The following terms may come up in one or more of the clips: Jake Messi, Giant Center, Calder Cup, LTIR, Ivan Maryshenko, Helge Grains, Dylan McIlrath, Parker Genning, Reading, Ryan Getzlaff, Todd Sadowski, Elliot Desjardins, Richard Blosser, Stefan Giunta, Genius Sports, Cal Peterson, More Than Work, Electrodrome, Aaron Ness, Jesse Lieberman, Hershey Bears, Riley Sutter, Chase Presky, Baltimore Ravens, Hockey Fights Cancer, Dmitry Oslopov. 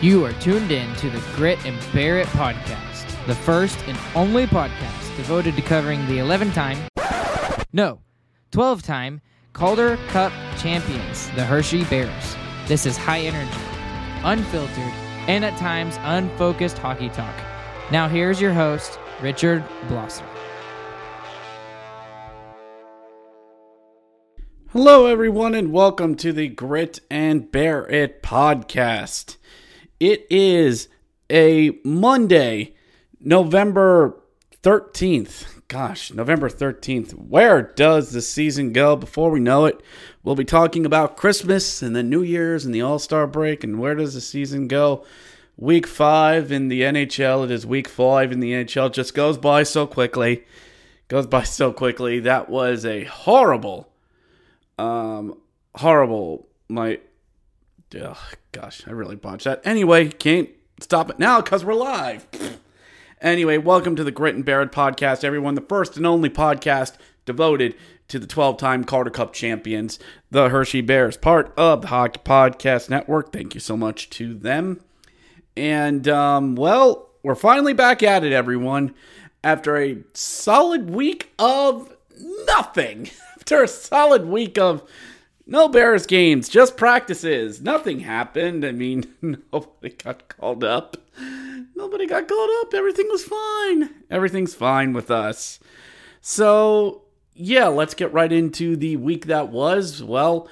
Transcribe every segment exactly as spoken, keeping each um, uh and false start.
You are tuned in to the Grit and Bear It Podcast, the first and only podcast devoted to covering the eleven-time, no, twelve-time Calder Cup champions, the Hershey Bears. This is high-energy, unfiltered, and at times unfocused hockey talk. Now here's your host, Richard Blosser. Hello, everyone, and welcome to the Grit and Bear It Podcast. It is a Monday, November thirteenth. Gosh, November thirteenth. Where does the season go? Before we know it, we'll be talking about Christmas and the New Year's and the All-Star break and where does the season go. Week five in the N H L. It is week five in the N H L. It just goes by so quickly. Goes by so quickly. That was a horrible, um, horrible, my... Ugh, gosh, I really botched that. Anyway, can't stop it now because we're live. Anyway, welcome to the Grit and Bear It Podcast, everyone. The first and only podcast devoted to the twelve-time Calder Cup champions, the Hershey Bears, part of the Hockey Podcast Network. Thank you so much to them. And, um, well, we're finally back at it, everyone, after a solid week of nothing. After a solid week of no Bears games, just practices. Nothing happened. I mean, nobody got called up. Nobody got called up. Everything was fine. Everything's fine with us. So, yeah, let's get right into the week that was. Well,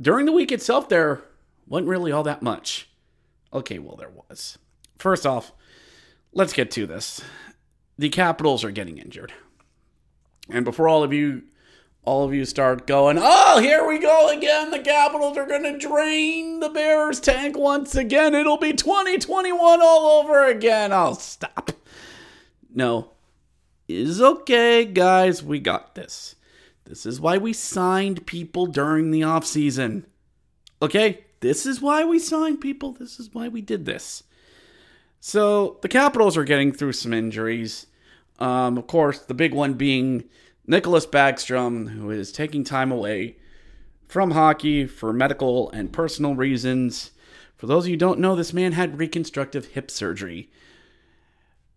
during the week itself, there wasn't really all that much. Okay, well, there was. First off, let's get to this. The Capitals are getting injured. And before all of you... All of you start going, oh, here we go again. The Capitals are going to drain the Bears' tank once again. It'll be twenty twenty-one all over again. I'll stop. No, it's okay, guys. We got this. This is why we signed people during the offseason. Okay? This is why we signed people. This is why we did this. So the Capitals are getting through some injuries. Um, of course, the big one being Nicklas Bäckström, who is taking time away from hockey for medical and personal reasons. For those of you who don't know, this man had reconstructive hip surgery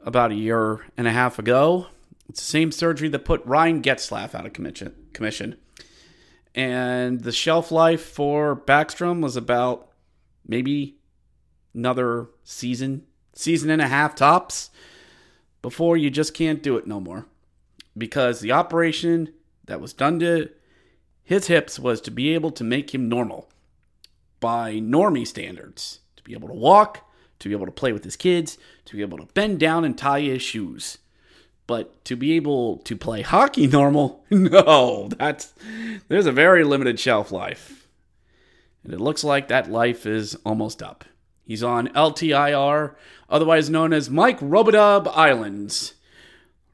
about a year and a half ago. It's the same surgery that put Ryan Getzlaff out of commission. And the shelf life for Bäckström was about maybe another season, season and a half tops, before you just can't do it no more. Because the operation that was done to his hips was to be able to make him normal by normie standards, to be able to walk, to be able to play with his kids, to be able to bend down and tie his shoes. But to be able to play hockey normal, no, that's there's a very limited shelf life. And it looks like that life is almost up. He's on L T I R, otherwise known as Mike Robodub Islands.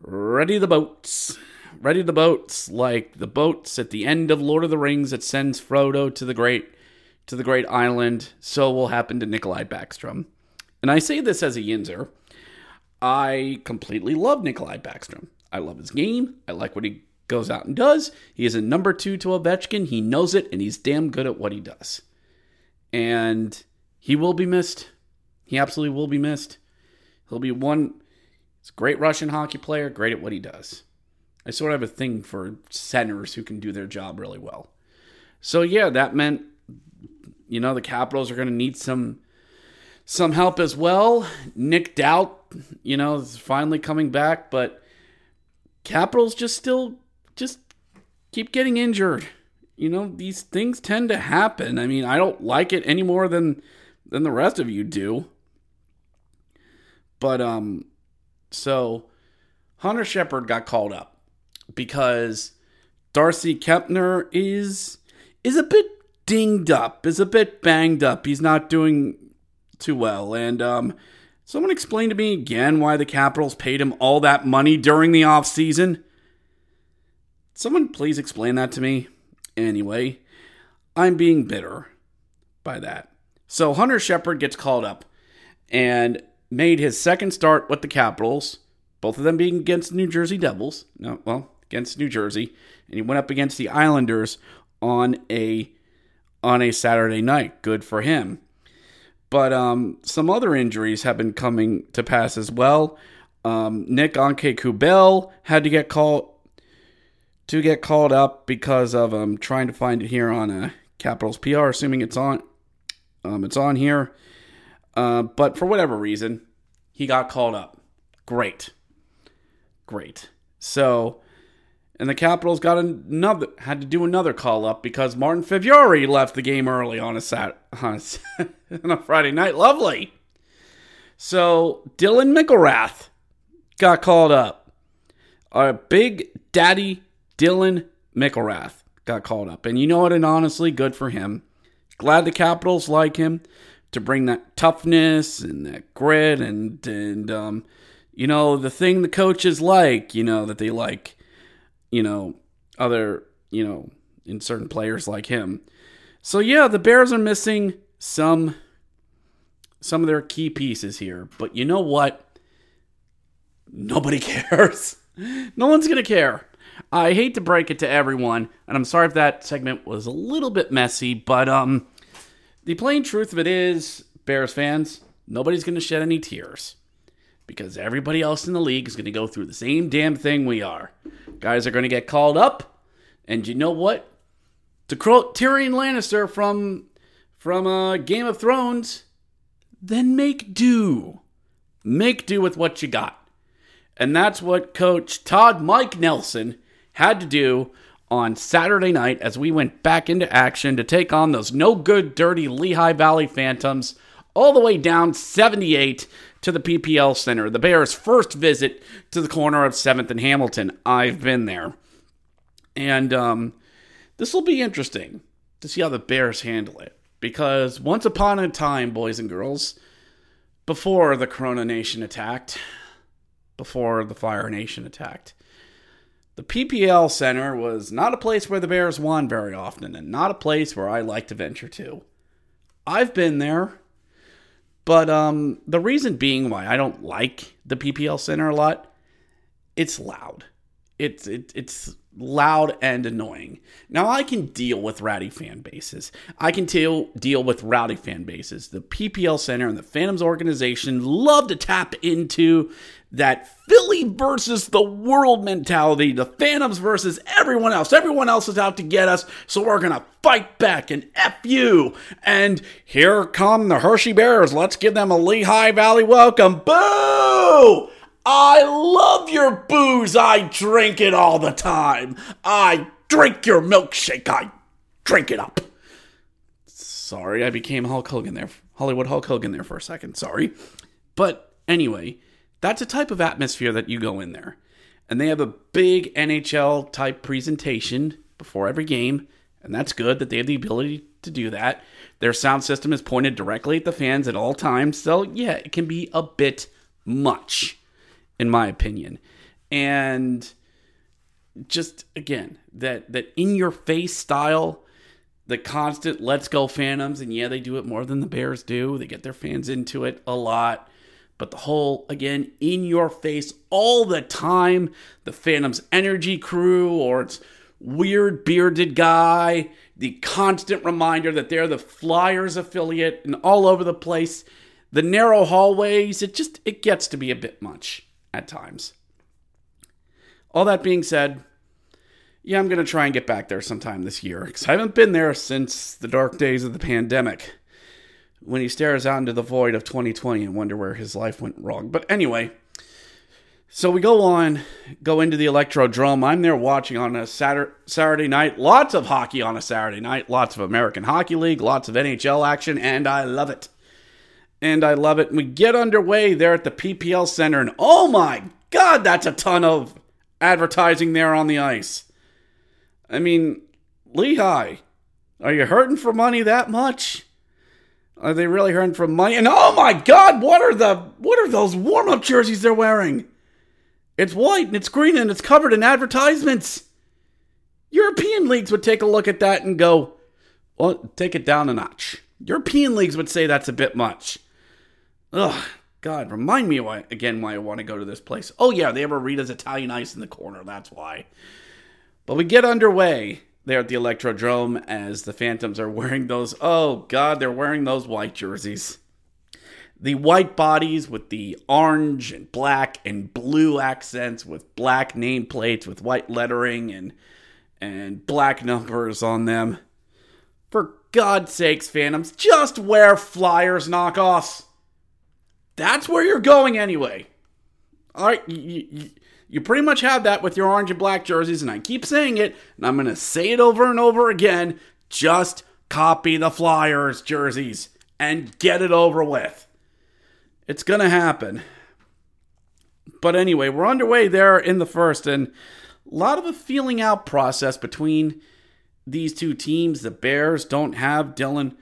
Ready the boats. Ready the boats, like the boats at the end of Lord of the Rings that sends Frodo to the great to the great island. So will happen to Nikolai Bäckström. And I say this as a Yinzer. I completely love Nikolai Bäckström. I love his game. I like what he goes out and does. He is a number two to Ovechkin. He knows it, and he's damn good at what he does. And he will be missed. He absolutely will be missed. He'll be one. He's a great Russian hockey player, great at what he does. I sort of have a thing for centers who can do their job really well. So, yeah, that meant, you know, the Capitals are going to need some some help as well. Nick Doubt, you know, is finally coming back, but Capitals just still just keep getting injured. You know, these things tend to happen. I mean, I don't like it any more than than the rest of you do. But um so Hunter Shepard got called up because Darcy Kempner is is a bit dinged up, is a bit banged up. He's not doing too well, and um someone explain to me again why the Capitals paid him all that money during the offseason. Someone please explain that to me. Anyway, I'm being bitter by that. So Hunter Shepard gets called up and made his second start with the Capitals, both of them being against the New Jersey Devils. No, well, against New Jersey. And he went up against the Islanders on a on a Saturday night. Good for him. But um, some other injuries have been coming to pass as well. Um, Nick Anke-Kubel had to get called to get called up because of um trying to find it here on a Capitals P R, assuming it's on, um, it's on here. Uh, but for whatever reason, he got called up. Great, great. So, and the Capitals got another had to do another call up because Martin Fiori left the game early on a Sat on a, on a Friday night. Lovely. So Dylan McIlrath got called up. Our big daddy Dylan McIlrath got called up, and you know what? And honestly, good for him. Glad the Capitals like him to bring that toughness and that grit and and um, you know, the thing the coaches like. You know that they like. You know, other, you know, in certain players like him. So, yeah, the Bears are missing some, some of their key pieces here. But you know what? Nobody cares. No one's going to care. I hate to break it to everyone, and I'm sorry if that segment was a little bit messy, but um, the plain truth of it is, Bears fans, nobody's going to shed any tears. Because everybody else in the league is going to go through the same damn thing we are. Guys are going to get called up. And you know what? To quote Tyrion Lannister from, from uh, Game of Thrones, then make do. Make do with what you got. And that's what Coach Todd Mike Nelson had to do on Saturday night as we went back into action to take on those no-good, dirty Lehigh Valley Phantoms all the way down seventy-eight to the P P L Center, the Bears' first visit to the corner of seventh and Hamilton. I've been there. And um, this will be interesting to see how the Bears handle it. Because once upon a time, boys and girls, before the Corona Nation attacked, before the Fire Nation attacked, the P P L Center was not a place where the Bears won very often and not a place where I like to venture to. I've been there. But um, the reason being why I don't like the P P L Center a lot, it's loud. It's it, it's loud and annoying. Now, I can deal with rowdy fan bases. I can deal, deal with rowdy fan bases. The P P L Center and the Phantoms organization love to tap into that Philly versus the world mentality. The Phantoms versus everyone else. Everyone else is out to get us, so we're going to fight back and F you. And here come the Hershey Bears. Let's give them a Lehigh Valley welcome. Boo! I love your booze. I drink it all the time. I drink your milkshake. I drink it up. Sorry, I became Hulk Hogan there. Hollywood Hulk Hogan there for a second. Sorry. But anyway, that's a type of atmosphere that you go in there. And they have a big N H L type presentation before every game. And that's good that they have the ability to do that. Their sound system is pointed directly at the fans at all times. So yeah, it can be a bit much, in my opinion. And just, again, that, that in-your-face style, the constant let's go Phantoms, and yeah, they do it more than the Bears do. They get their fans into it a lot. But the whole, again, in-your-face all the time, the Phantoms energy crew, or it's weird bearded guy, the constant reminder that they're the Flyers affiliate and all over the place, the narrow hallways, it just, it gets to be a bit much at times. All that being said, yeah, I'm going to try and get back there sometime this year, because I haven't been there since the dark days of the pandemic, when he stares out into the void of twenty twenty and wonder where his life went wrong. But anyway, so we go on, go into the Electrodrome. I'm there watching on a Saturday, Saturday night. Lots of hockey on a Saturday night. Lots of American Hockey League. Lots of N H L action. And I love it. And I love it. And we get underway there at the P P L Center. And oh my God, that's a ton of advertising there on the ice. I mean, Lehigh, are you hurting for money that much? Are they really hurting for money? And oh my God, what are the what are those warm-up jerseys they're wearing? It's white and it's green and it's covered in advertisements. European leagues would take a look at that and go, well, take it down a notch. European leagues would say that's a bit much. Ugh, God, remind me why again why I want to go to this place. Oh yeah, they have Rita's Italian Ice in the corner, that's why. But we get underway there at the Electrodrome as the Phantoms are wearing those, oh God, they're wearing those white jerseys. The white bodies with the orange and black and blue accents with black nameplates with white lettering and and black numbers on them. For God's sakes, Phantoms, just wear Flyers knockoffs. That's where you're going anyway. All right, you, you, you pretty much have that with your orange and black jerseys, and I keep saying it, and I'm going to say it over and over again. Just copy the Flyers jerseys and get it over with. It's going to happen. But anyway, we're underway there in the first, and a lot of a feeling out process between these two teams. The Bears don't have Dylan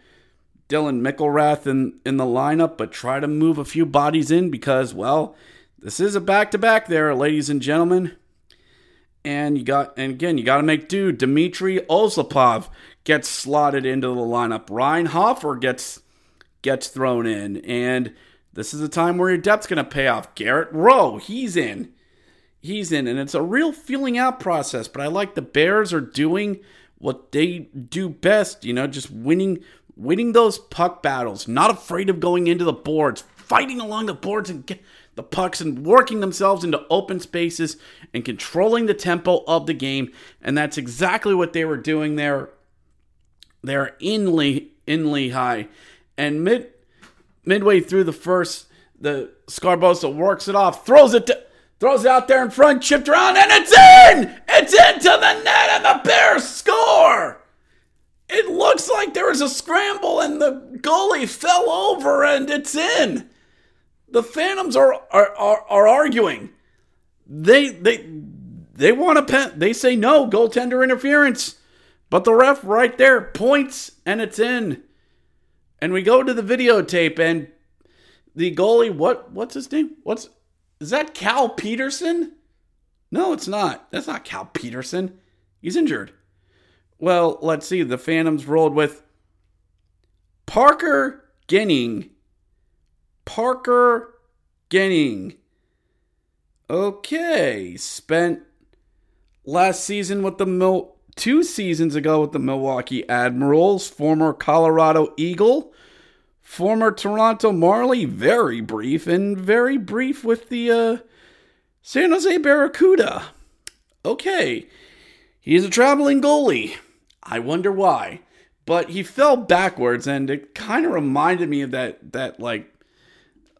Dylan McIlrath in, in the lineup, but try to move a few bodies in because, well, this is a back-to-back there, ladies and gentlemen. And you got, and again, you got to make do. Dmitry Oslopov gets slotted into the lineup. Ryan Hofer gets gets thrown in, and this is a time where your depth's going to pay off. Garrett Rowe, he's in. He's in, and it's a real feeling out process, but I like the Bears are doing what they do best, you know, just winning winning those puck battles, not afraid of going into the boards, fighting along the boards and get the pucks and working themselves into open spaces and controlling the tempo of the game, and that's exactly what they were doing there, there in, Le- in Lehigh. And mid... Midway through the first, the Scarbosa works it off, throws it to, throws it out there in front, chipped around, and it's in! It's into the net, and the Bears score! It looks like there was a scramble, and the goalie fell over, and it's in! The Phantoms are are, are, are arguing. They they they want a pen. They say no, goaltender interference, but the ref right there points, and it's in. And we go to the videotape, and the goalie, what, what's his name? What's is that Cal Peterson? No, it's not. That's not Cal Peterson. He's injured. Well, let's see. The Phantoms rolled with Parker Genning. Parker Genning. Okay. Spent last season with the Mil- two seasons ago with the Milwaukee Admirals, former Colorado Eagle, former Toronto Marley, very brief, and very brief with the uh, San Jose Barracuda. Okay, he's a traveling goalie. I wonder why. But he fell backwards, and it kind of reminded me of that, that like,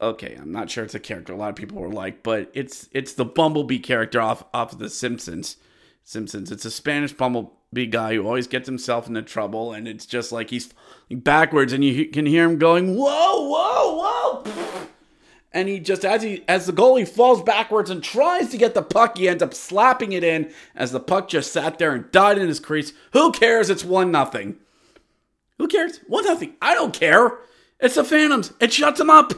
okay, I'm not sure it's a character a lot of people were like, but it's it's the Bumblebee character off, off of The Simpsons. Simpsons. It's a Spanish Bumblebee guy who always gets himself into trouble, and it's just like he's backwards, and you can hear him going, whoa, whoa, whoa. And he just, as he as the goalie falls backwards and tries to get the puck, he ends up slapping it in as the puck just sat there and died in his crease. Who cares? It's one nothing. Who cares? one nothing. I don't care. It's the Phantoms. It shuts them up.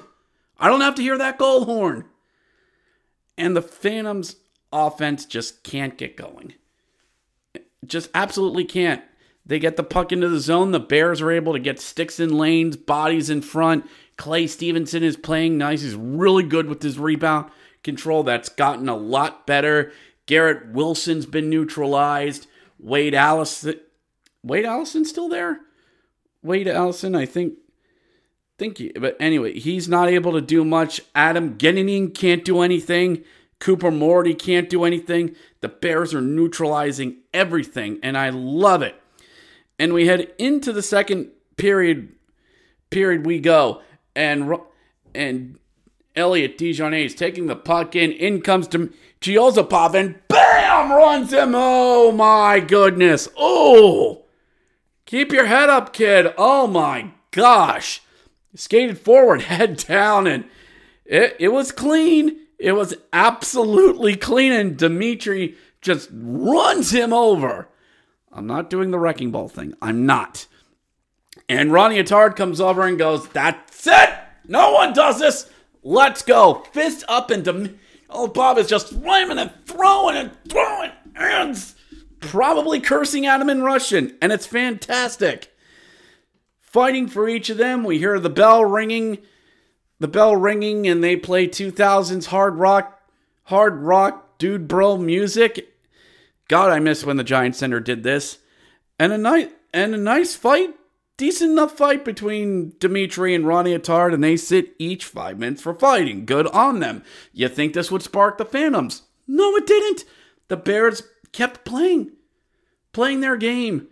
I don't have to hear that goal horn. And the Phantoms' offense just can't get going. Just absolutely can't. They get the puck into the zone. The Bears are able to get sticks in lanes, bodies in front. Clay Stevenson is playing nice. He's really good with his rebound control. That's gotten a lot better. Garrett Wilson's been neutralized. Wade Allison. Wade Allison's still there? Wade Allison, I think. Thank you. But anyway, he's not able to do much. Adam Genin can't do anything. Cooper Morty can't do anything. The Bears are neutralizing everything, and I love it. And we head into the second period. Period we go. And and Elliot Desjardins is taking the puck in. In comes to Chiozapov, and bam! Runs him. Oh, my goodness. Oh! Keep your head up, kid. Oh, my gosh. Skated forward, head down, and it, it was clean. It was absolutely clean, and Dimitri just runs him over. I'm not doing the wrecking ball thing. I'm not. And Ronnie Attard comes over and goes, that's it! No one does this! Let's go! Fist up, and Dim- oh, Bob is just slamming and throwing and throwing and probably cursing at him in Russian, and it's fantastic. Fighting for each of them, we hear the bell ringing, the bell ringing, and they play two thousands hard rock, hard rock, dude bro music. God, I miss when the Giant Center did this. And a nice, and a nice fight, decent enough fight between Dimitri and Ronnie Attard, and they sit each five minutes for fighting. Good on them. You think this would spark the Phantoms? No, it didn't. The Bears kept playing, playing their game.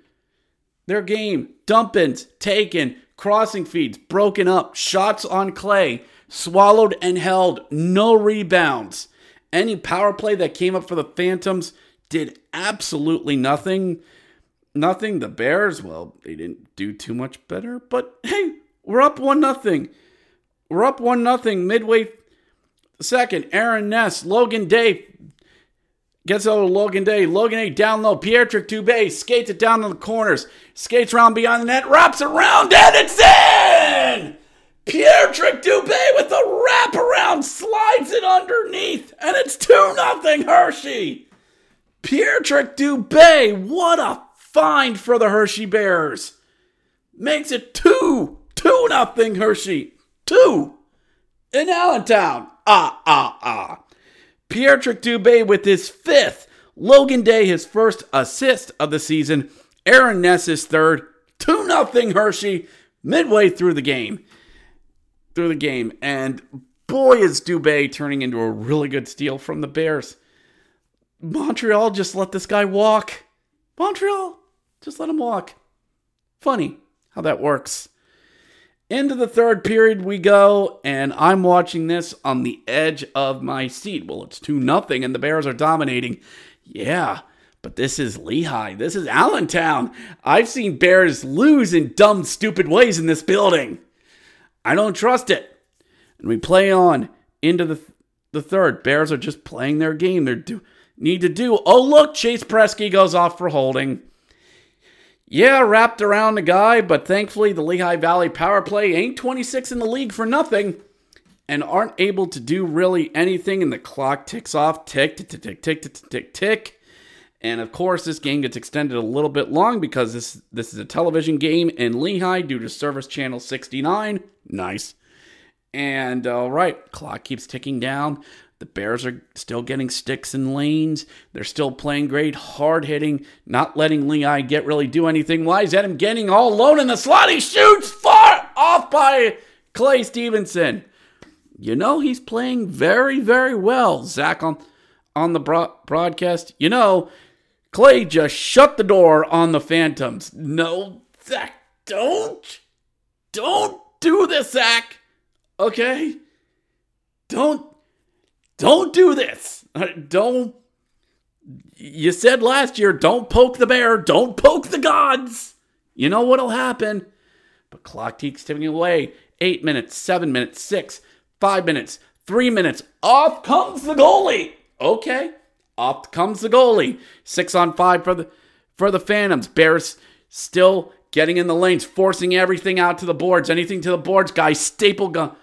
Their game, dump-ins, taken, crossing feeds, broken up, shots on Clay, swallowed and held, no rebounds. Any power play that came up for the Phantoms did absolutely nothing. Nothing. The Bears, well, they didn't do too much better, but hey, we're up one nothing. We're up one nothing midway second. Aaron Ness, Logan Day gets over to Logan Day. Logan Day down low. Pierrick Dubé skates it down to the corners. Skates around behind the net. Wraps around and it's in! Pierrick Dubé with a wraparound slides it underneath. And it's two nothing Hershey. Pierrick Dubé, what a find for the Hershey Bears. Makes it two. two nothing Hershey. two in Allentown. Ah, ah, ah. Pierrick Dubé with his fifth, Logan Day his first assist of the season, Aaron Ness his third, two nothing Hershey midway through the game. Through the game, and boy is Dubé turning into a really good steal from the Bears. Montreal just let this guy walk. Montreal, just let him walk. Funny how that works. Into the third period we go, and I'm watching this on the edge of my seat. Well, it's two nothing, and the Bears are dominating. Yeah, but this is Lehigh. This is Allentown. I've seen Bears lose in dumb, stupid ways in this building. I don't trust it. And we play on into the, th- the third. Bears are just playing their game. They do- need to do. Oh, look, Chase Presky goes off for holding. Yeah, wrapped around the guy, but thankfully the Lehigh Valley power play ain't twenty-six in the league for nothing and aren't able to do really anything, and the clock ticks off. Tick, tick, tick, tick, tick, tick, tick, tick. And, of course, this game gets extended a little bit long because this this is a television game in Lehigh due to Service Channel sixty-nine. Nice. And, all right, clock keeps ticking down. The Bears are still getting sticks and lanes. They're still playing great, hard-hitting, not letting Lehigh get really do anything. Why is Adam Genin all alone in the slot? He shoots far off by Clay Stevenson. You know, he's playing very, very well, Zach, on, on the bro- broadcast. You know, Clay just shut the door on the Phantoms. No, Zach, don't. Don't do this, Zach. Okay? don't, don't do this. Don't, you said last year, don't poke the bear, don't poke the gods. You know what'll happen. But clock keeps ticking away. Eight minutes, seven minutes, six, five minutes, three minutes. Off comes the goalie. Okay. Off comes the goalie. Six on five for the for the Phantoms. Bears still getting in the lanes, forcing everything out to the boards. Anything to the boards, guys. Staple gun.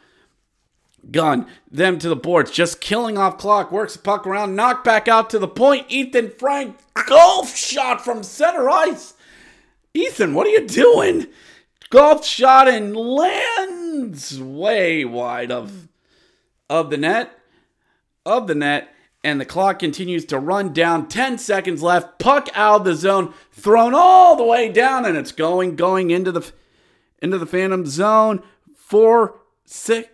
Gun. Them to the boards. Just killing off clock. Works the puck around. Knock back out to the point. Ethan Frank. Golf shot from center ice. Ethan, what are you doing? Golf shot and lands way wide of, of the net. Of the net. And the clock continues to run down. Ten seconds left. Puck out of the zone. Thrown all the way down. And it's going, going into the into the Phantom zone. Four, six,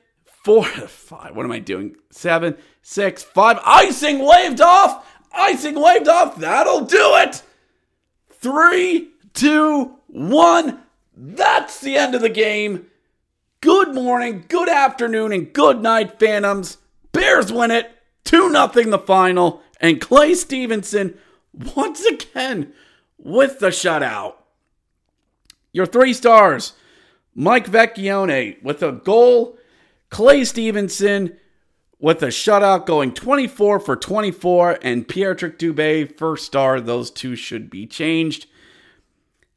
four, five. What am I doing? Seven, six, five. Icing waved off. Icing waved off. That'll do it. Three, two, one. That's the end of the game. Good morning, good afternoon, and good night, Phantoms. Bears win it. two nothing the final, and Clay Stevenson once again with the shutout. Your three stars, Mike Vecchione with a goal, Clay Stevenson with a shutout going twenty-four for twenty-four, and Pierrick Dubé, first star. Those two should be changed.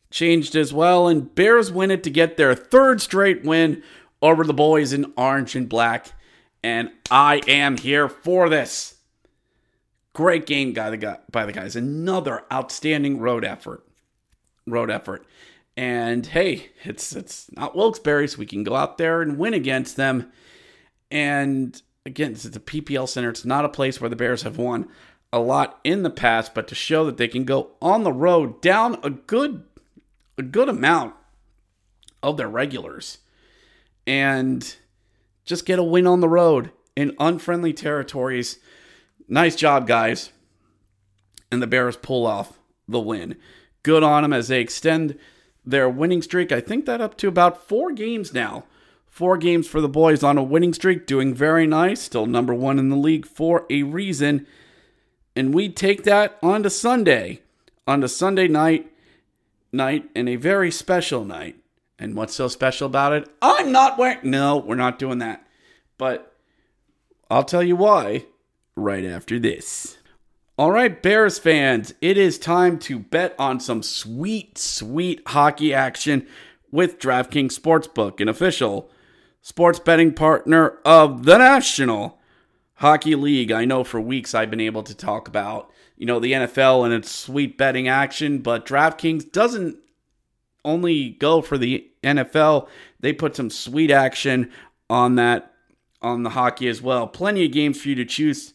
Changed as well, and Bears win it to get their third straight win over the boys in orange and black. And I am here for this. Great game by the guys. Another outstanding road effort. Road effort. And hey, it's it's not Wilkes-Barre, so we can go out there and win against them. And again, it's the P P L Center. It's not a place where the Bears have won a lot in the past, but to show that they can go on the road down a good, a good amount of their regulars and just get a win on the road in unfriendly territories. Nice job, guys. And the Bears pull off the win. Good on them as they extend their winning streak. I think that up to about four games now. Four games for the boys on a winning streak. Doing very nice. Still number one in the league for a reason. And we take that on to Sunday. On to Sunday night. Night and a very special night. And what's so special about it? I'm not wearing... No, we're not doing that. But I'll tell you why right after this. All right, Bears fans. It is time to bet on some sweet, sweet hockey action with DraftKings Sportsbook, an official sports betting partner of the National Hockey League. I know for weeks I've been able to talk about, you know, the N F L and its sweet betting action, but DraftKings doesn't only go for the N F L. They put some sweet action on that, on the hockey as well. Plenty of games for you to choose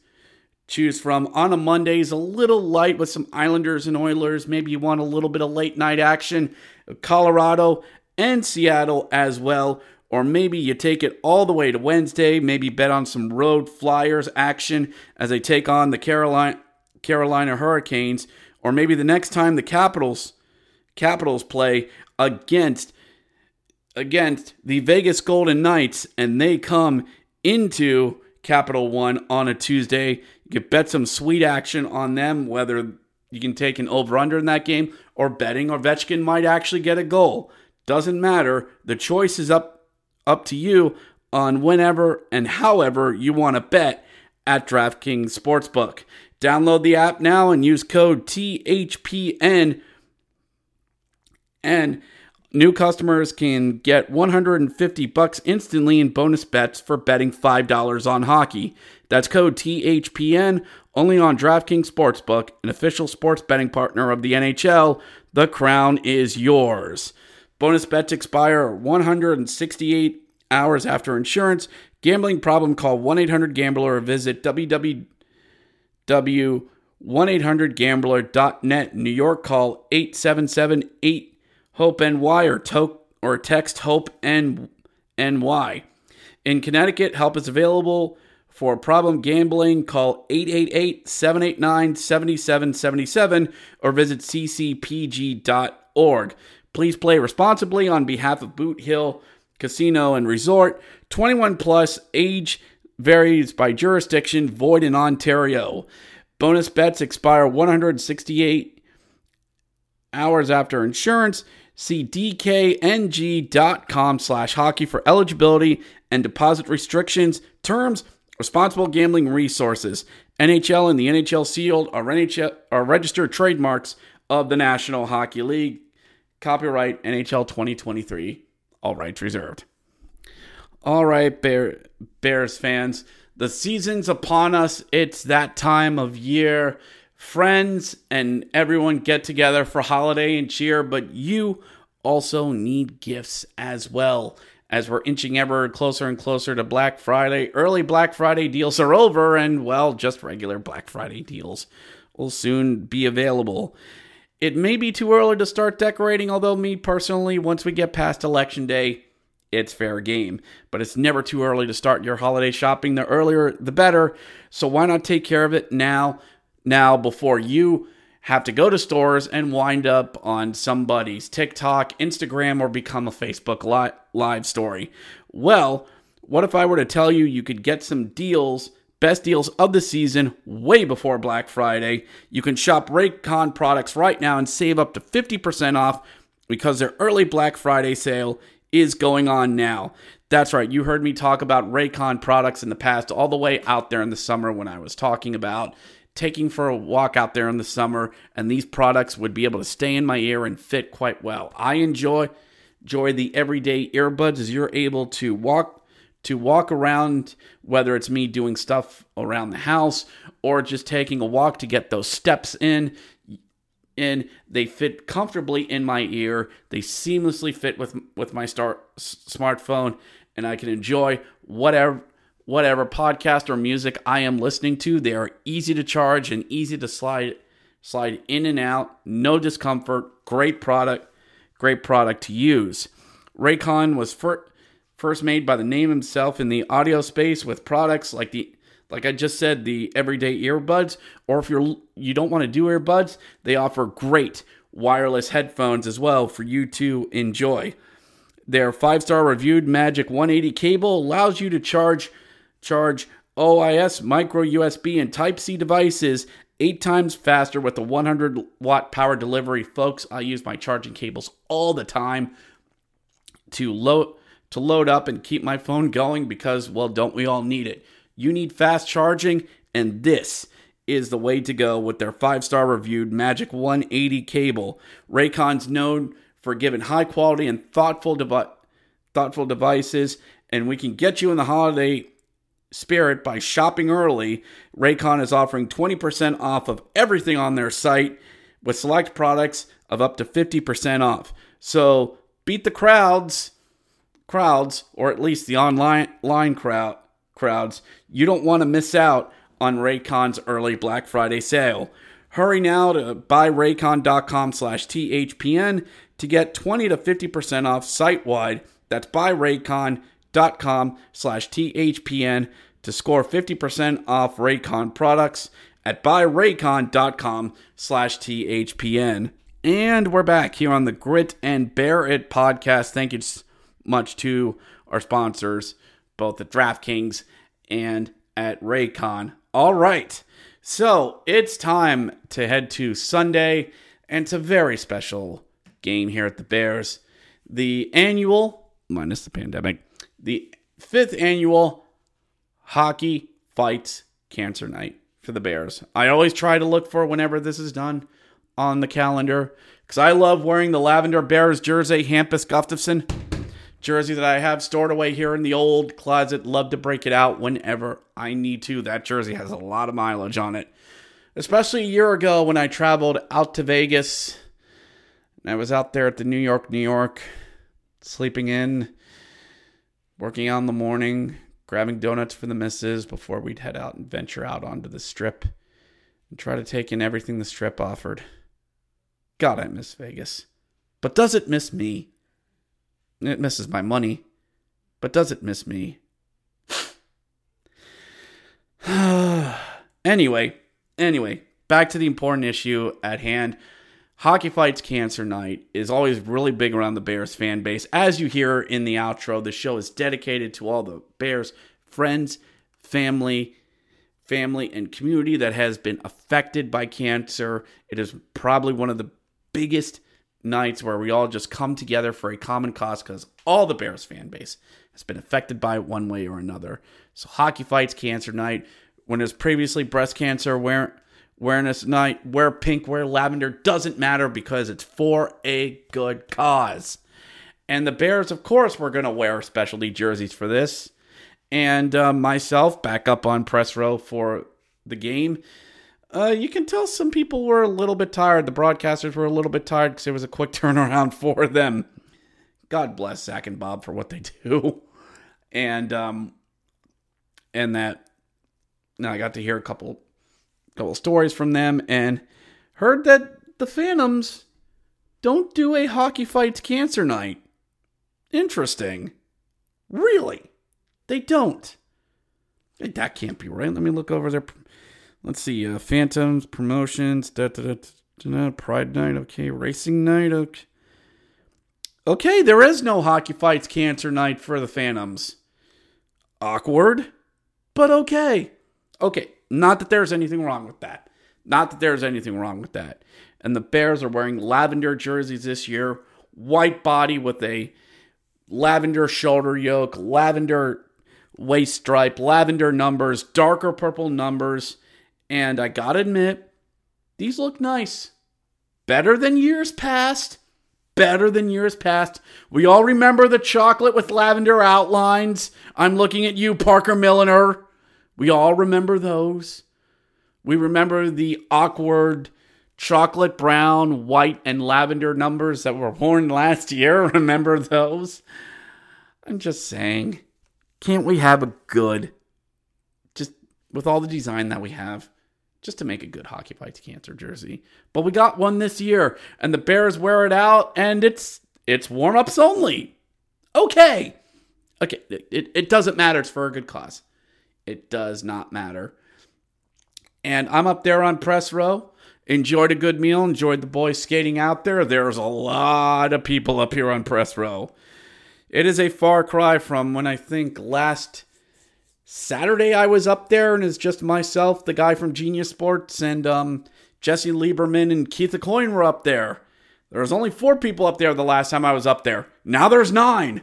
choose from. On a Monday is a little light with some Islanders and Oilers. Maybe you want a little bit of late night action. Colorado and Seattle as well. Or maybe you take it all the way to Wednesday. Maybe bet on some road Flyers action as they take on the Carolina Carolina Hurricanes. Or maybe the next time the Capitals Capitals play against against the Vegas Golden Knights, and they come into Capital One on a Tuesday. You can bet some sweet action on them, whether you can take an over-under in that game or betting Ovechkin might actually get a goal. Doesn't matter. The choice is up, up to you on whenever and however you want to bet at DraftKings Sportsbook. Download the app now and use code T H P N. And new customers can get one hundred fifty bucks instantly in bonus bets for betting five dollars on hockey. That's code T H P N, only on DraftKings Sportsbook, an official sports betting partner of the N H L. The crown is yours. Bonus bets expire one hundred sixty-eight hours after insurance. Gambling problem? Call one eight hundred gambler or visit w w w dot one eight hundred gambler dot net. New York, call eight seven seven eight HOPE-NY or, to- or text HOPE-NY. In Connecticut, help is available for problem gambling. Call eight eight eight, seven eight nine, seven seven seven seven or visit c c p g dot org. Please play responsibly on behalf of Boot Hill Casino and Resort. twenty-one plus, age Varies by jurisdiction, void in Ontario. Bonus bets expire one hundred sixty-eight hours after insurance. See dkng.com slash hockey for eligibility and deposit restrictions, terms, responsible gambling resources. N H L and the N H L Shield are, N H L, are registered trademarks of the National Hockey League. Copyright N H L twenty twenty-three. All rights reserved. All right, Bear, Bears fans, the season's upon us. It's that time of year. Friends and everyone get together for holiday and cheer, but you also need gifts as well. As we're inching ever closer and closer to Black Friday, early Black Friday deals are over, and, well, just regular Black Friday deals will soon be available. It may be too early to start decorating, although me personally, once we get past Election Day, it's fair game, but it's never too early to start your holiday shopping. The earlier, the better. So why not take care of it now, now before you have to go to stores and wind up on somebody's TikTok, Instagram, or become a Facebook li- live story? Well, what if I were to tell you you could get some deals, best deals of the season, way before Black Friday? You can shop Raycon products right now and save up to fifty percent off because their early Black Friday sale is going on now. That's right, you heard me talk about Raycon products in the past, all the way out there in the summer when I was talking about taking for a walk out there in the summer, and these products would be able to stay in my ear and fit quite well. I enjoy enjoy the everyday earbuds as you're able to walk to walk around, whether it's me doing stuff around the house or just taking a walk to get those steps in. And they fit comfortably in my ear. They seamlessly fit with with my star, s- smartphone, and I can enjoy whatever whatever podcast or music I am listening to. They are easy to charge and easy to slide slide in and out. No discomfort. Great product. Great product to use. Raycon was fir- first made by the name himself in the audio space with products like the. Like I just said, the everyday earbuds, or if you're you don't want to do earbuds, they offer great wireless headphones as well for you to enjoy. Their five-star reviewed Magic one eighty cable allows you to charge charge O I S, micro U S B, and Type-C devices eight times faster with a one hundred watt power delivery. Folks, I use my charging cables all the time to load to load up and keep my phone going because, well, don't we all need it? You need fast charging, and this is the way to go with their five-star reviewed Magic one eighty cable. Raycon's known for giving high-quality and thoughtful devi- thoughtful devices, and we can get you in the holiday spirit by shopping early. Raycon is offering twenty percent off of everything on their site with select products of up to fifty percent off. So beat the crowds, crowds, or at least the online line crowd. Crowds, you don't want to miss out on Raycon's early Black Friday sale. Hurry now to buyraycon.com slash THPN to get twenty to fifty percent off site-wide. That's buyraycon.com slash THPN to score fifty percent off Raycon products at buyraycon.com slash THPN. And we're back here on the Grit and Bear It podcast. Thank you so much to our sponsors, both at DraftKings and at Raycon. All right, so it's time to head to Sunday, and it's a very special game here at the Bears. The annual, minus the pandemic, the fifth annual Hockey Fights Cancer Night for the Bears. I always try to look for whenever this is done on the calendar, because I love wearing the Lavender Bears jersey, Hampus Gustafsson jersey that I have stored away here in the old closet. Love to break it out whenever I need to. That jersey has a lot of mileage on it, especially a year ago when I traveled out to Vegas and I was out there at the New York, New York, sleeping in, working out in the morning, grabbing donuts for the missus before we'd head out and venture out onto the strip and try to take in everything the strip offered. God, I miss Vegas. But does it miss me? It misses my money, but does it miss me? anyway, anyway, back to the important issue at hand. Hockey Fights Cancer Night is always really big around the Bears fan base. As you hear in the outro, the show is dedicated to all the Bears friends, family, family and community that has been affected by cancer. It is probably one of the biggest nights where we all just come together for a common cause because all the Bears fan base has been affected by it one way or another. So Hockey Fights Cancer Night, when it was previously Breast Cancer Awareness Night, wear pink, wear lavender, doesn't matter because it's for a good cause. And the Bears, of course, were going to wear specialty jerseys for this. And uh, myself, back up on Press Row for the game, uh, you can tell some people were a little bit tired. The broadcasters were a little bit tired because it was a quick turnaround for them. God bless Zach and Bob for what they do. And um, and that, now I got to hear a couple, couple stories from them and heard that the Phantoms don't do a Hockey Fights Cancer Night. Interesting. Really? They don't. That can't be right. Let me look over there. Let's see. Uh, Phantoms, promotions, da, da, da, da, da, Pride Night. Okay. Racing Night. Okay. Okay. There is no Hockey Fights Cancer Night for the Phantoms. Awkward, but okay. Okay. Not that there's anything wrong with that. Not that there's anything wrong with that. And the Bears are wearing lavender jerseys this year. White body with a lavender shoulder yoke, lavender waist stripe, lavender numbers, darker purple numbers, and I gotta admit, these look nice. Better than years past. Better than years past. We all remember the chocolate with lavender outlines. I'm looking at you, Parker Milliner. We all remember those. We remember the awkward chocolate brown, white, and lavender numbers that were worn last year. Remember those? I'm just saying. Can't we have a good, just with all the design that we have, just to make a good Hockey Fights Cancer jersey? But we got one this year, and the Bears wear it out, and it's it's warm-ups only. Okay. Okay, it, it, it doesn't matter. It's for a good cause. It does not matter. And I'm up there on Press Row. Enjoyed a good meal. Enjoyed the boys skating out there. There's a lot of people up here on Press Row. It is a far cry from when I think last Saturday I was up there and it's just myself, the guy from Genius Sports, and um, Jesse Lieberman and Keith O'Coin were up there. There was only four people up there the last time I was up there. Now there's nine.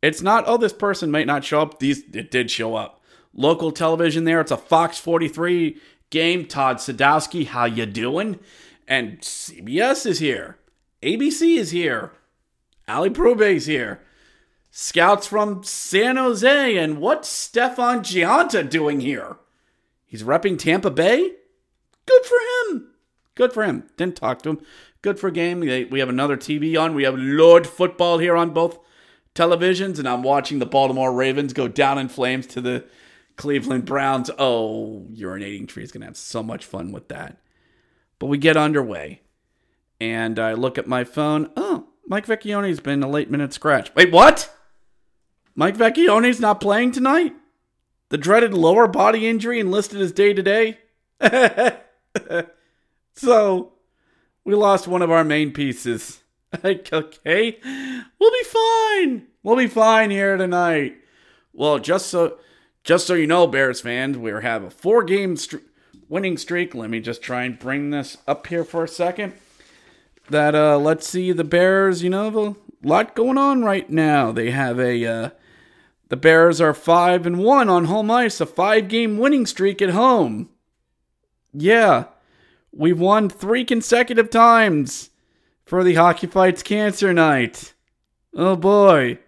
It's not, oh, this person might not show up. These It did show up. Local television there. It's a Fox forty-three game. Todd Sadowski, how you doing? And C B S is here. A B C is here. Ali Prube's here. Scouts from San Jose. And what's Stefan Giunta doing here? He's repping Tampa Bay? Good for him. Good for him. Didn't talk to him. Good for game. We have another T V on. We have Lord Football here on both televisions. And I'm watching the Baltimore Ravens go down in flames to the Cleveland Browns. Oh, urinating tree is going to have so much fun with that. But we get underway. And I look at my phone. Oh, Mike Vecchione's been a late-minute scratch. Wait, what? Mike Vecchione's not playing tonight? The dreaded lower body injury enlisted as day-to-day? So, we lost one of our main pieces. Like, okay, we'll be fine. We'll be fine here tonight. Well, just so... Just so you know, Bears fans, we have a four-game st- winning streak. Let me just try and bring this up here for a second. That, uh, let's see, the Bears, you know, a lot going on right now. They have a, uh, the Bears are five and one on home ice, a five-game winning streak at home. Yeah, we've won three consecutive times for the Hockey Fights Cancer Night. Oh, boy.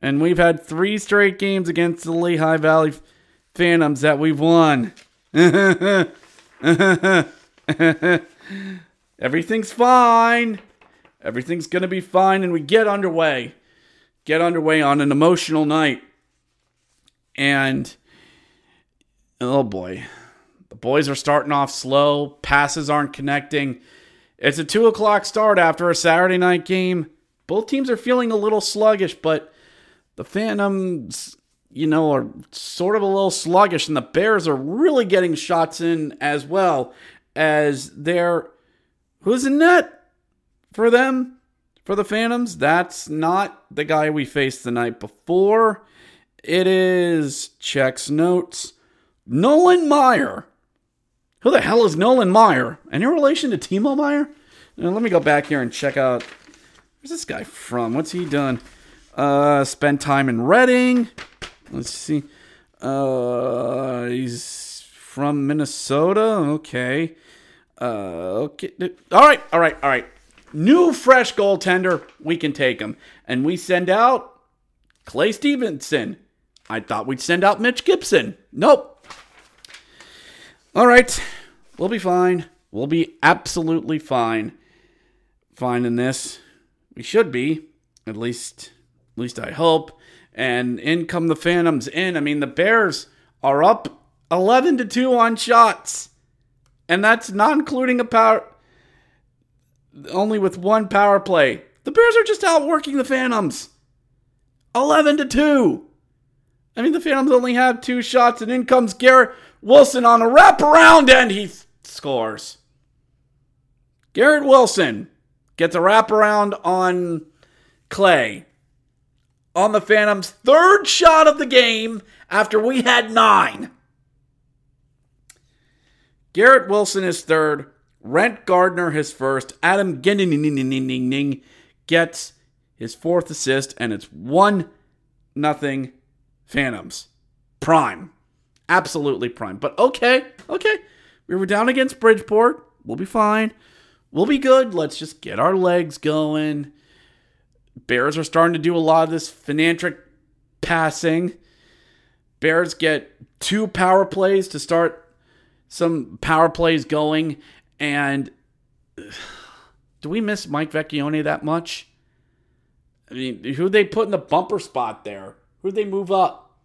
And we've had three straight games against the Lehigh Valley Phantoms that we've won. Everything's fine. Everything's going to be fine. And we get underway. Get underway on an emotional night. And, oh boy. The boys are starting off slow. Passes aren't connecting. It's a two o'clock start after a Saturday night game. Both teams are feeling a little sluggish, but the Phantoms, you know, are sort of a little sluggish, and the Bears are really getting shots in as well as they're... Who's in net for them? For the Phantoms? That's not the guy we faced the night before. It is... Checks notes. Nolan Meyer. Who the hell is Nolan Meyer? Any relation to Timo Meyer? Now, let me go back here and check out. Where's this guy from? What's he done? Uh, spent time in Reading. Let's see. Uh, he's from Minnesota. Okay. Uh, okay. All right. All right. All right. New fresh goaltender. We can take him. And we send out Clay Stevenson. I thought we'd send out Mitch Gibson. Nope. All right. We'll be fine. We'll be absolutely fine. Fine in this. We should be. At least, at least I hope. And in come the Phantoms in. I mean, the Bears are up eleven to two on shots. And that's not including a power... Only with one power play. The Bears are just outworking the Phantoms. eleven to two. I mean, the Phantoms only have two shots. And in comes Garrett Wilson on a wraparound. And he scores. Garrett Wilson gets a wraparound on Clay. On the Phantoms' third shot of the game after we had nine. Garrett Wilson is third. Rent Gardner his first. Adam Genningning gets his fourth assist. And it's one nothing Phantoms. Prime. Absolutely prime. But okay. Okay. We were down against Bridgeport. We'll be fine. We'll be good. Let's just get our legs going. Bears are starting to do a lot of this Fanantric passing. Bears get two power plays to start some power plays going. And do we miss Mike Vecchione that much? I mean, who they put in the bumper spot there? Who they move up?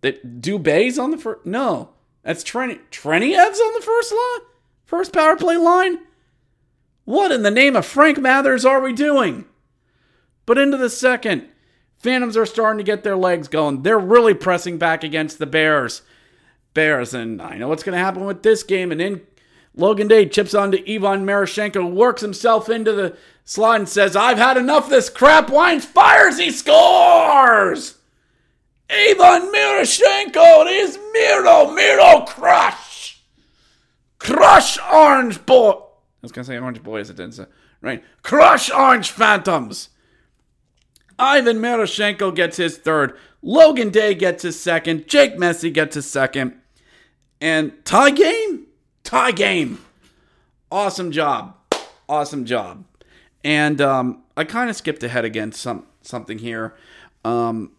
That Dubé's on the first? No. That's Tren- Treniev's on the first line? First power play line? What in the name of Frank Mathers are we doing? But into the second, Phantoms are starting to get their legs going. They're really pressing back against the Bears. Bears, and I know what's going to happen with this game. And then Logan Day chips onto Ivan Maryshenko, works himself into the slot and says, I've had enough of this crap. Wines fires. He scores! Ivan Maryshenko, it is Miro, Miro crush! Crush Orange Boy! I was going to say Orange Boy as it didn't say. Right. Crush Orange Phantoms! Ivan Maryshenko gets his third. Logan Day gets his second. Jake Messi gets his second. And tie game? Tie game. Awesome job. Awesome job. And um, I kind of skipped ahead again some, something here. Um,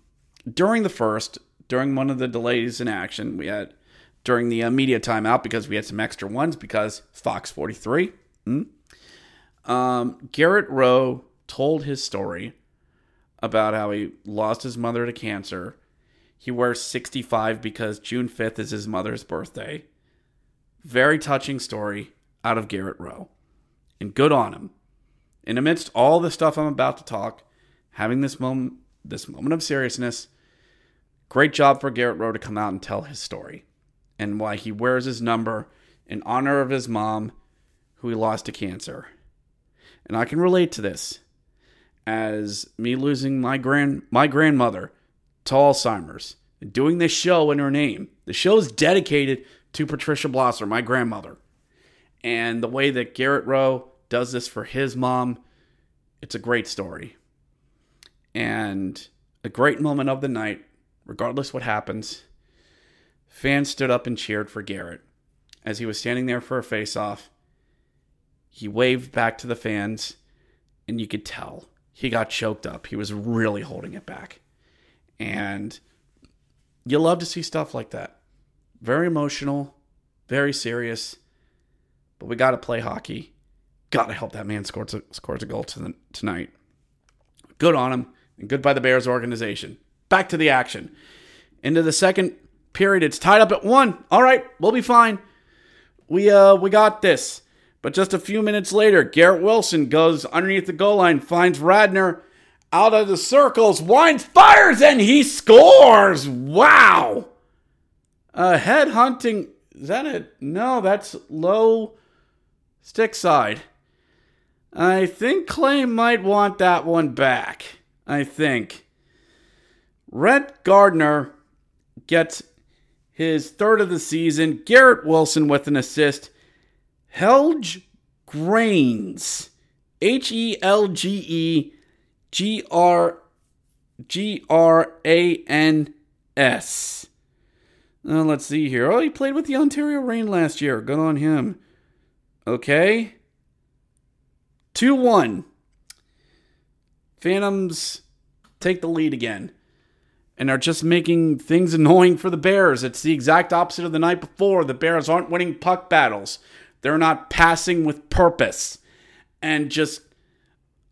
during the first, during one of the delays in action, we had during the uh, media timeout because we had some extra ones because Fox forty-three. Mm, um, Garrett Rowe told his story about how he lost his mother to cancer. He wears sixty-five because June fifth is his mother's birthday. Very touching story out of Garrett Rowe. And good on him. And amidst all the stuff I'm about to talk, having this moment, this moment of seriousness, great job for Garrett Rowe to come out and tell his story. And why he wears his number in honor of his mom, who he lost to cancer. And I can relate to this. As me losing my grand my grandmother to Alzheimer's and doing this show in her name. The show is dedicated to Patricia Blosser, my grandmother. And the way that Garrett Rowe does this for his mom, it's a great story. And a great moment of the night, regardless what happens. Fans stood up and cheered for Garrett. As he was standing there for a face-off, he waved back to the fans, and you could tell. He got choked up. He was really holding it back. And you love to see stuff like that. Very emotional. Very serious. But we got to play hockey. Got to help that man score to, scores a goal to the, tonight. Good on him. And good by the Bears organization. Back to the action. Into the second period. It's tied up at one. All right. We'll be fine. We uh we got this. But just a few minutes later, Garrett Wilson goes underneath the goal line, finds Radner out of the circles, winds, fires, and he scores! Wow! Uh, head hunting. Is that it? No, that's low stick side. I think Clay might want that one back. I think. Rhett Gardner gets his third of the season. Garrett Wilson with an assist. Helge Grains. H E L G E G R G R A N S. Uh, let's see here. Oh, he played with the Ontario Reign last year. Good on him. Okay. two one. Phantoms take the lead again and are just making things annoying for the Bears. It's the exact opposite of the night before. The Bears aren't winning puck battles. They're not passing with purpose. And just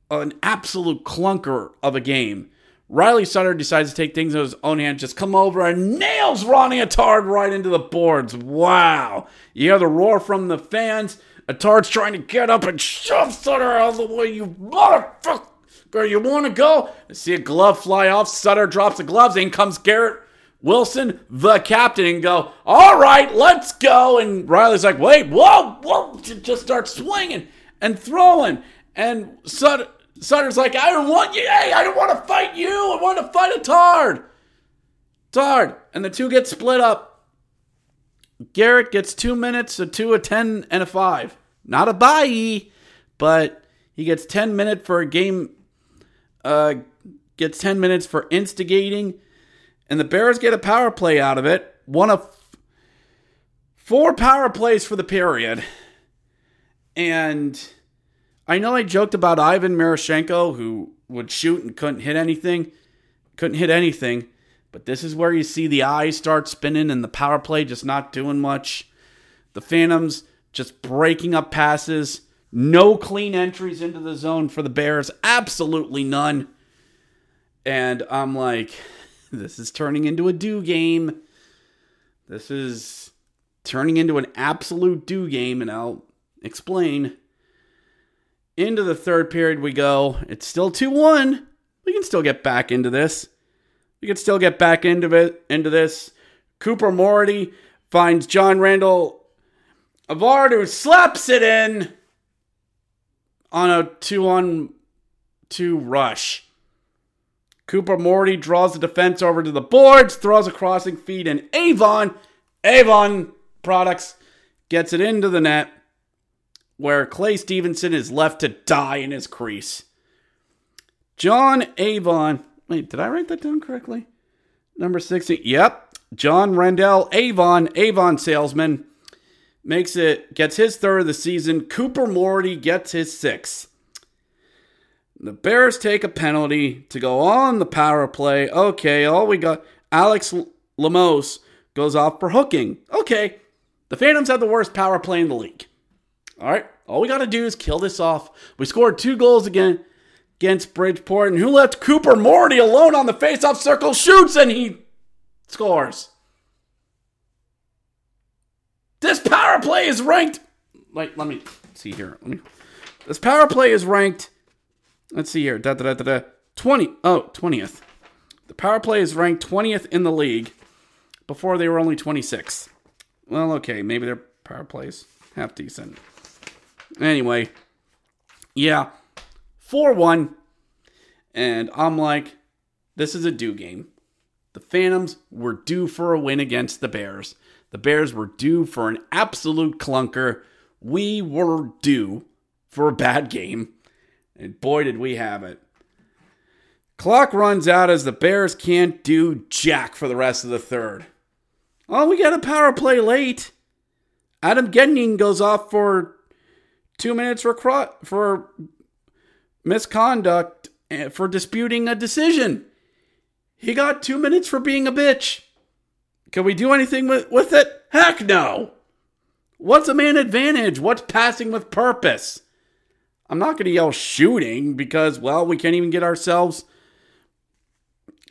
an absolute clunker of a game. Riley Sutter decides to take things in his own hand, just come over and nails Ronnie Attard right into the boards. Wow. You hear the roar from the fans. Attard's trying to get up and shove Sutter out of the way. You motherfucker, you want to go? I see a glove fly off. Sutter drops the gloves. In comes Garrett Wilson, the captain, and go, all right, let's go. And Riley's like, wait, whoa, whoa. Just start swinging and throwing. And Sutter, Sutter's like, I don't want you. Hey, I don't want to fight you. I want to fight Attard. Attard. And the two get split up. Garrett gets two minutes, a two, a ten, and a five. Not a bye, but he gets ten minutes for a game. Uh, gets ten minutes for instigating. And the Bears get a power play out of it. One of four power plays for the period. And I know I joked about Ivan Maryshenko, who would shoot and couldn't hit anything, couldn't hit anything, but this is where you see the eyes start spinning and the power play just not doing much. The Phantoms just breaking up passes, no clean entries into the zone for the Bears, absolutely none. And I'm like, this is turning into a do game. This is turning into an absolute do game, and I'll explain. Into the third period we go. It's still two one. We can still get back into this. We can still get back into it. Into this. Cooper Morty finds John Randall Avard, who slaps it in on a two on two rush. Cooper Morty draws the defense over to the boards, throws a crossing feed, and Avon, Avon Products gets it into the net, where Clay Stevenson is left to die in his crease. John Avon. Wait, did I write that down correctly? Number sixteen. Yep. John Randall Avon, Avon salesman, makes it, gets his third of the season. Cooper Morty gets his sixth. The Bears take a penalty to go on the power play. Okay, all we got. Alex Lemos goes off for hooking. Okay. The Phantoms have the worst power play in the league. All right, all we got to do is kill this off. We scored two goals again against Bridgeport, and who left Cooper Morty alone on the face-off circle? Shoots, and he scores. This power play is ranked. Wait, let me see here. Let me. This power play is ranked. Let's see here. Da, da, da, da, da. twenty. Oh, twentieth. The power play is ranked twentieth in the league. Before they were only twenty-sixth. Well, okay, maybe their power plays half decent. Anyway, yeah, four one, and I'm like, this is a due game. The Phantoms were due for a win against the Bears. The Bears were due for an absolute clunker. We were due for a bad game, and boy, did we have it. Clock runs out as the Bears can't do jack for the rest of the third. Oh, we got a power play late. Adam Gedney goes off for Two minutes for, cro- for misconduct, for disputing a decision. He got two minutes for being a bitch. Can we do anything with, with it? Heck no. What's a man advantage? What's passing with purpose? I'm not going to yell shooting because, well, we can't even get ourselves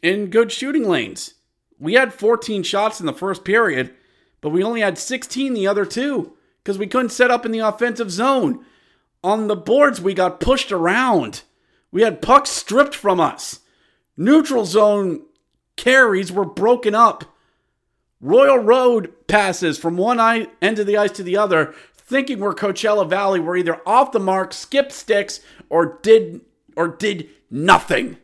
in good shooting lanes. We had fourteen shots in the first period, but we only had sixteen the other two. Because we couldn't set up in the offensive zone. On the boards, we got pushed around. We had pucks stripped from us. Neutral zone carries were broken up. Royal Road passes from one end of the ice to the other, thinking we're Coachella Valley, were either off the mark, skip sticks, or did or did nothing.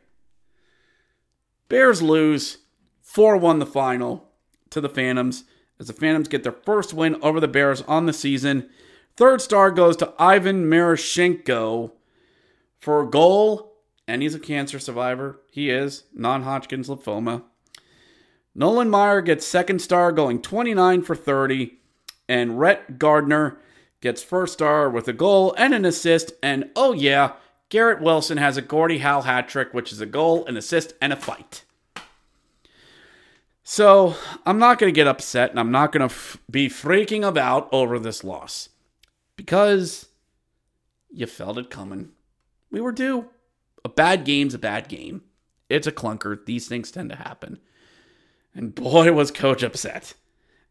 Bears lose four one the final to the Phantoms. as the Phantoms get their first win over the Bears on the season. Third star goes to Ivan Maryshenko for a goal, and he's a cancer survivor. He is, non-Hodgkin's lymphoma. Nolan Meyer gets second star, going twenty-nine for thirty, and Rhett Gardner gets first star with a goal and an assist, and oh yeah, Garrett Wilson has a Gordie Howe hat trick, which is a goal, an assist, and a fight. So, I'm not going to get upset, and I'm not going to f- be freaking about over this loss, because you felt it coming. We were due. A bad game's a bad game. It's a clunker. These things tend to happen. And boy, was coach upset.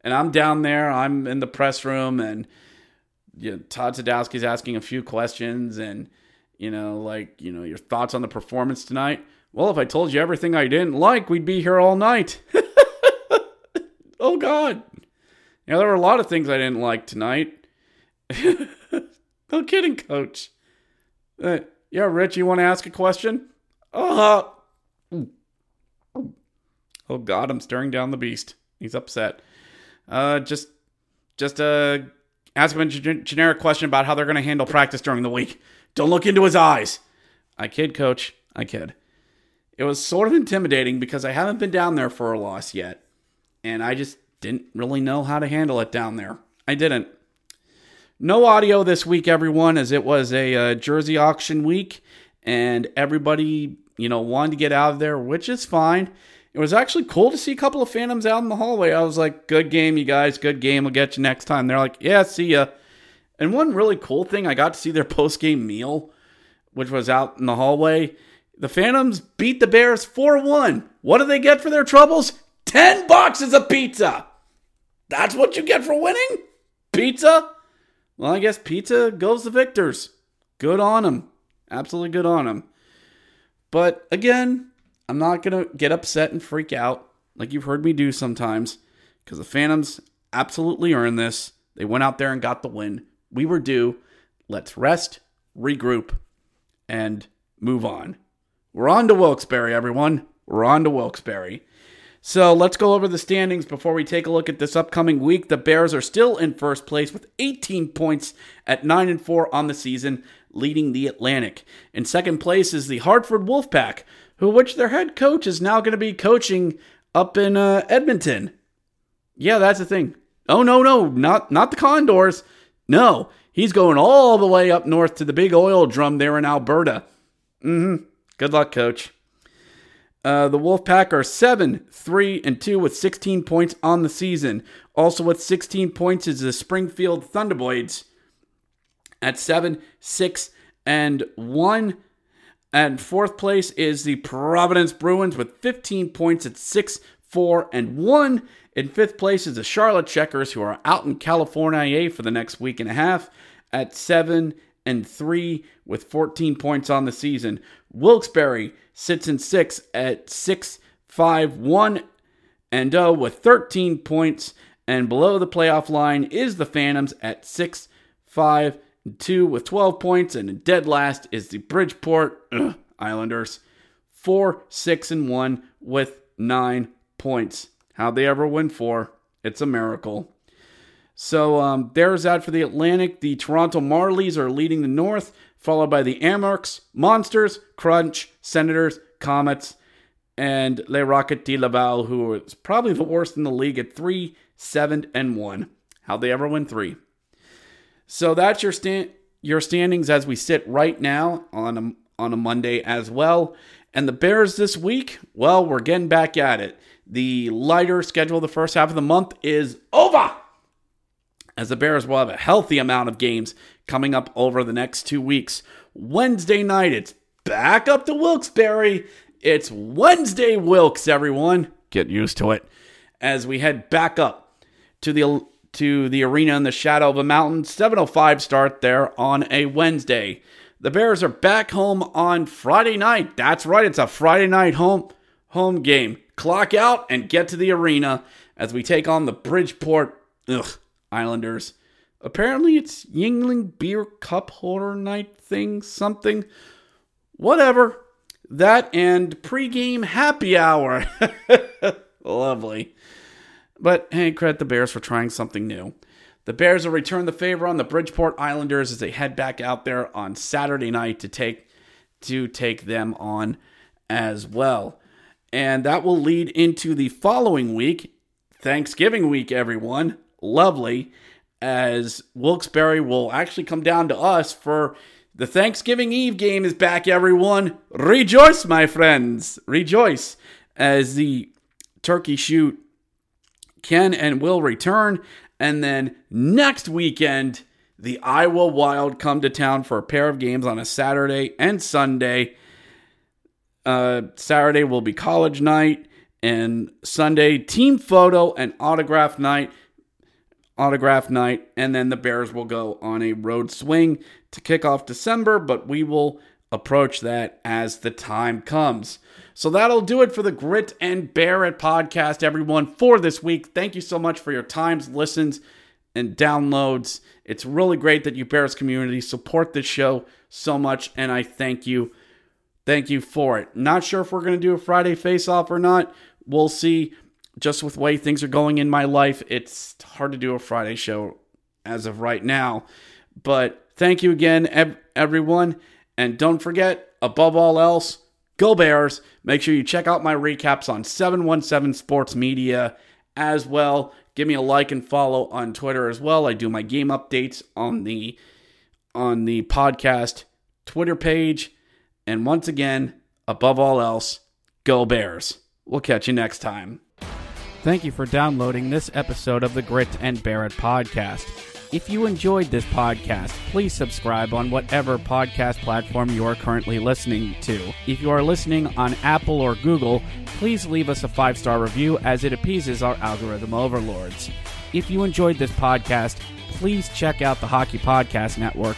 And I'm down there. I'm in the press room, and you know, Todd Sadowski's asking a few questions, and you know, like, you know, your thoughts on the performance tonight. Well, if I told you everything I didn't like, we'd be here all night. Oh God! You know, there were a lot of things I didn't like tonight. No kidding, coach. Uh, yeah, Rich, you want to ask a question? Uh huh. Oh God, I'm staring down the beast. He's upset. Uh, just, just uh, ask him a g- generic question about how they're going to handle practice during the week. Don't look into his eyes. I kid, coach. I kid. It was sort of intimidating because I haven't been down there for a loss yet, and I just didn't really know how to handle it down there. I didn't. No audio this week, everyone, as it was a uh, jersey auction week, and everybody, you know, wanted to get out of there, which is fine. It was actually cool to see a couple of Phantoms out in the hallway. I was like, good game, you guys. Good game. We'll get you next time. They're like, yeah, see ya. And one really cool thing, I got to see their post-game meal, which was out in the hallway. The Phantoms beat the Bears four one. What do they get for their troubles? ten boxes of pizza. That's what you get for winning? Pizza? Well, I guess pizza goes to victors. Good on them. Absolutely good on them. But again, I'm not going to get upset and freak out like you've heard me do sometimes, because the Phantoms absolutely earned this. They went out there and got the win. We were due. Let's rest, regroup, and move on. We're on to Wilkes-Barre, everyone. We're on to Wilkes-Barre. So let's go over the standings before we take a look at this upcoming week. The Bears are still in first place with eighteen points at nine and four on the season, leading the Atlantic. In second place is the Hartford Wolfpack, who which their head coach is now going to be coaching up in uh, Edmonton. Yeah, that's the thing. Oh, no, no, not not the Condors. No, he's going all the way up north to the big oil drum there in Alberta. Mm-hmm. Good luck, coach. Uh, the Wolfpack are seven, three, and two with sixteen points on the season. Also with sixteen points is the Springfield Thunderblades at seven, six, and one. And fourth place is the Providence Bruins with fifteen points at six, four, and one. In fifth place is the Charlotte Checkers, who are out in California for the next week and a half, at seven and three with fourteen points on the season. Wilkes-Barre sits in sixth at six, five, one, and oh with thirteen points. And below the playoff line is the Phantoms at six, five, two with twelve points, and dead last is the Bridgeport ugh, Islanders, four, six, and one with nine points. How'd they ever win four? It's a miracle. So um, there's that for the Atlantic. The Toronto Marlies are leading the North, followed by the Amherst, Monsters, Crunch, Senators, Comets, and Les Rockets de Laval, who is probably the worst in the league at three, seven, and one. How'd they ever win three? So that's your stand, your standings as we sit right now on a, on a Monday as well. And the Bears this week, well, we're getting back at it. The lighter schedule the first half of the month is over, as the Bears will have a healthy amount of games coming up over the next two weeks. Wednesday night, it's back up to Wilkes-Barre. It's Wednesday Wilkes, everyone. Get used to it. As we head back up to the... to the arena in the shadow of a mountain. seven oh five start there on a Wednesday. The Bears are back home on Friday night. That's right, it's a Friday night home home game. Clock out and get to the arena as we take on the Bridgeport ugh, Islanders. Apparently it's Yingling Beer Cup Holder Night thing, something. Whatever. That and pregame happy hour. Lovely. But hey, credit the Bears for trying something new. The Bears will return the favor on the Bridgeport Islanders as they head back out there on Saturday night to take to take them on as well. And that will lead into the following week, Thanksgiving week, everyone. Lovely. As Wilkes-Barre will actually come down to us for the Thanksgiving Eve game is back, everyone. Rejoice, my friends. Rejoice as the turkey shoot can and will return. And then next weekend, the Iowa Wild come to town for a pair of games on a Saturday and Sunday. Uh, Saturday will be college night, and Sunday team photo and autograph night. Autograph night, and then the Bears will go on a road swing to kick off December, but we will approach that as the time comes. So that'll do it for the Grit and Bear It podcast, everyone, for this week. Thank you so much for your times, listens, and downloads. It's really great that you Bears community support this show so much, and I thank you. Thank you for it. Not sure if we're going to do a Friday face-off or not. We'll see. Just with the way things are going in my life, it's hard to do a Friday show as of right now. But thank you again, everyone. And don't forget, above all else, go Bears. Make sure you check out my recaps on seven one seven Sports Media as well. Give me a like and follow on Twitter as well. I do my game updates on the, on the podcast Twitter page. And once again, above all else, go Bears. We'll catch you next time. Thank you for downloading this episode of the Grit and Bear It podcast. If you enjoyed this podcast, please subscribe on whatever podcast platform you are currently listening to. If you are listening on Apple or Google, please leave us a five-star review as it appeases our algorithm overlords. If you enjoyed this podcast, please check out the Hockey Podcast Network,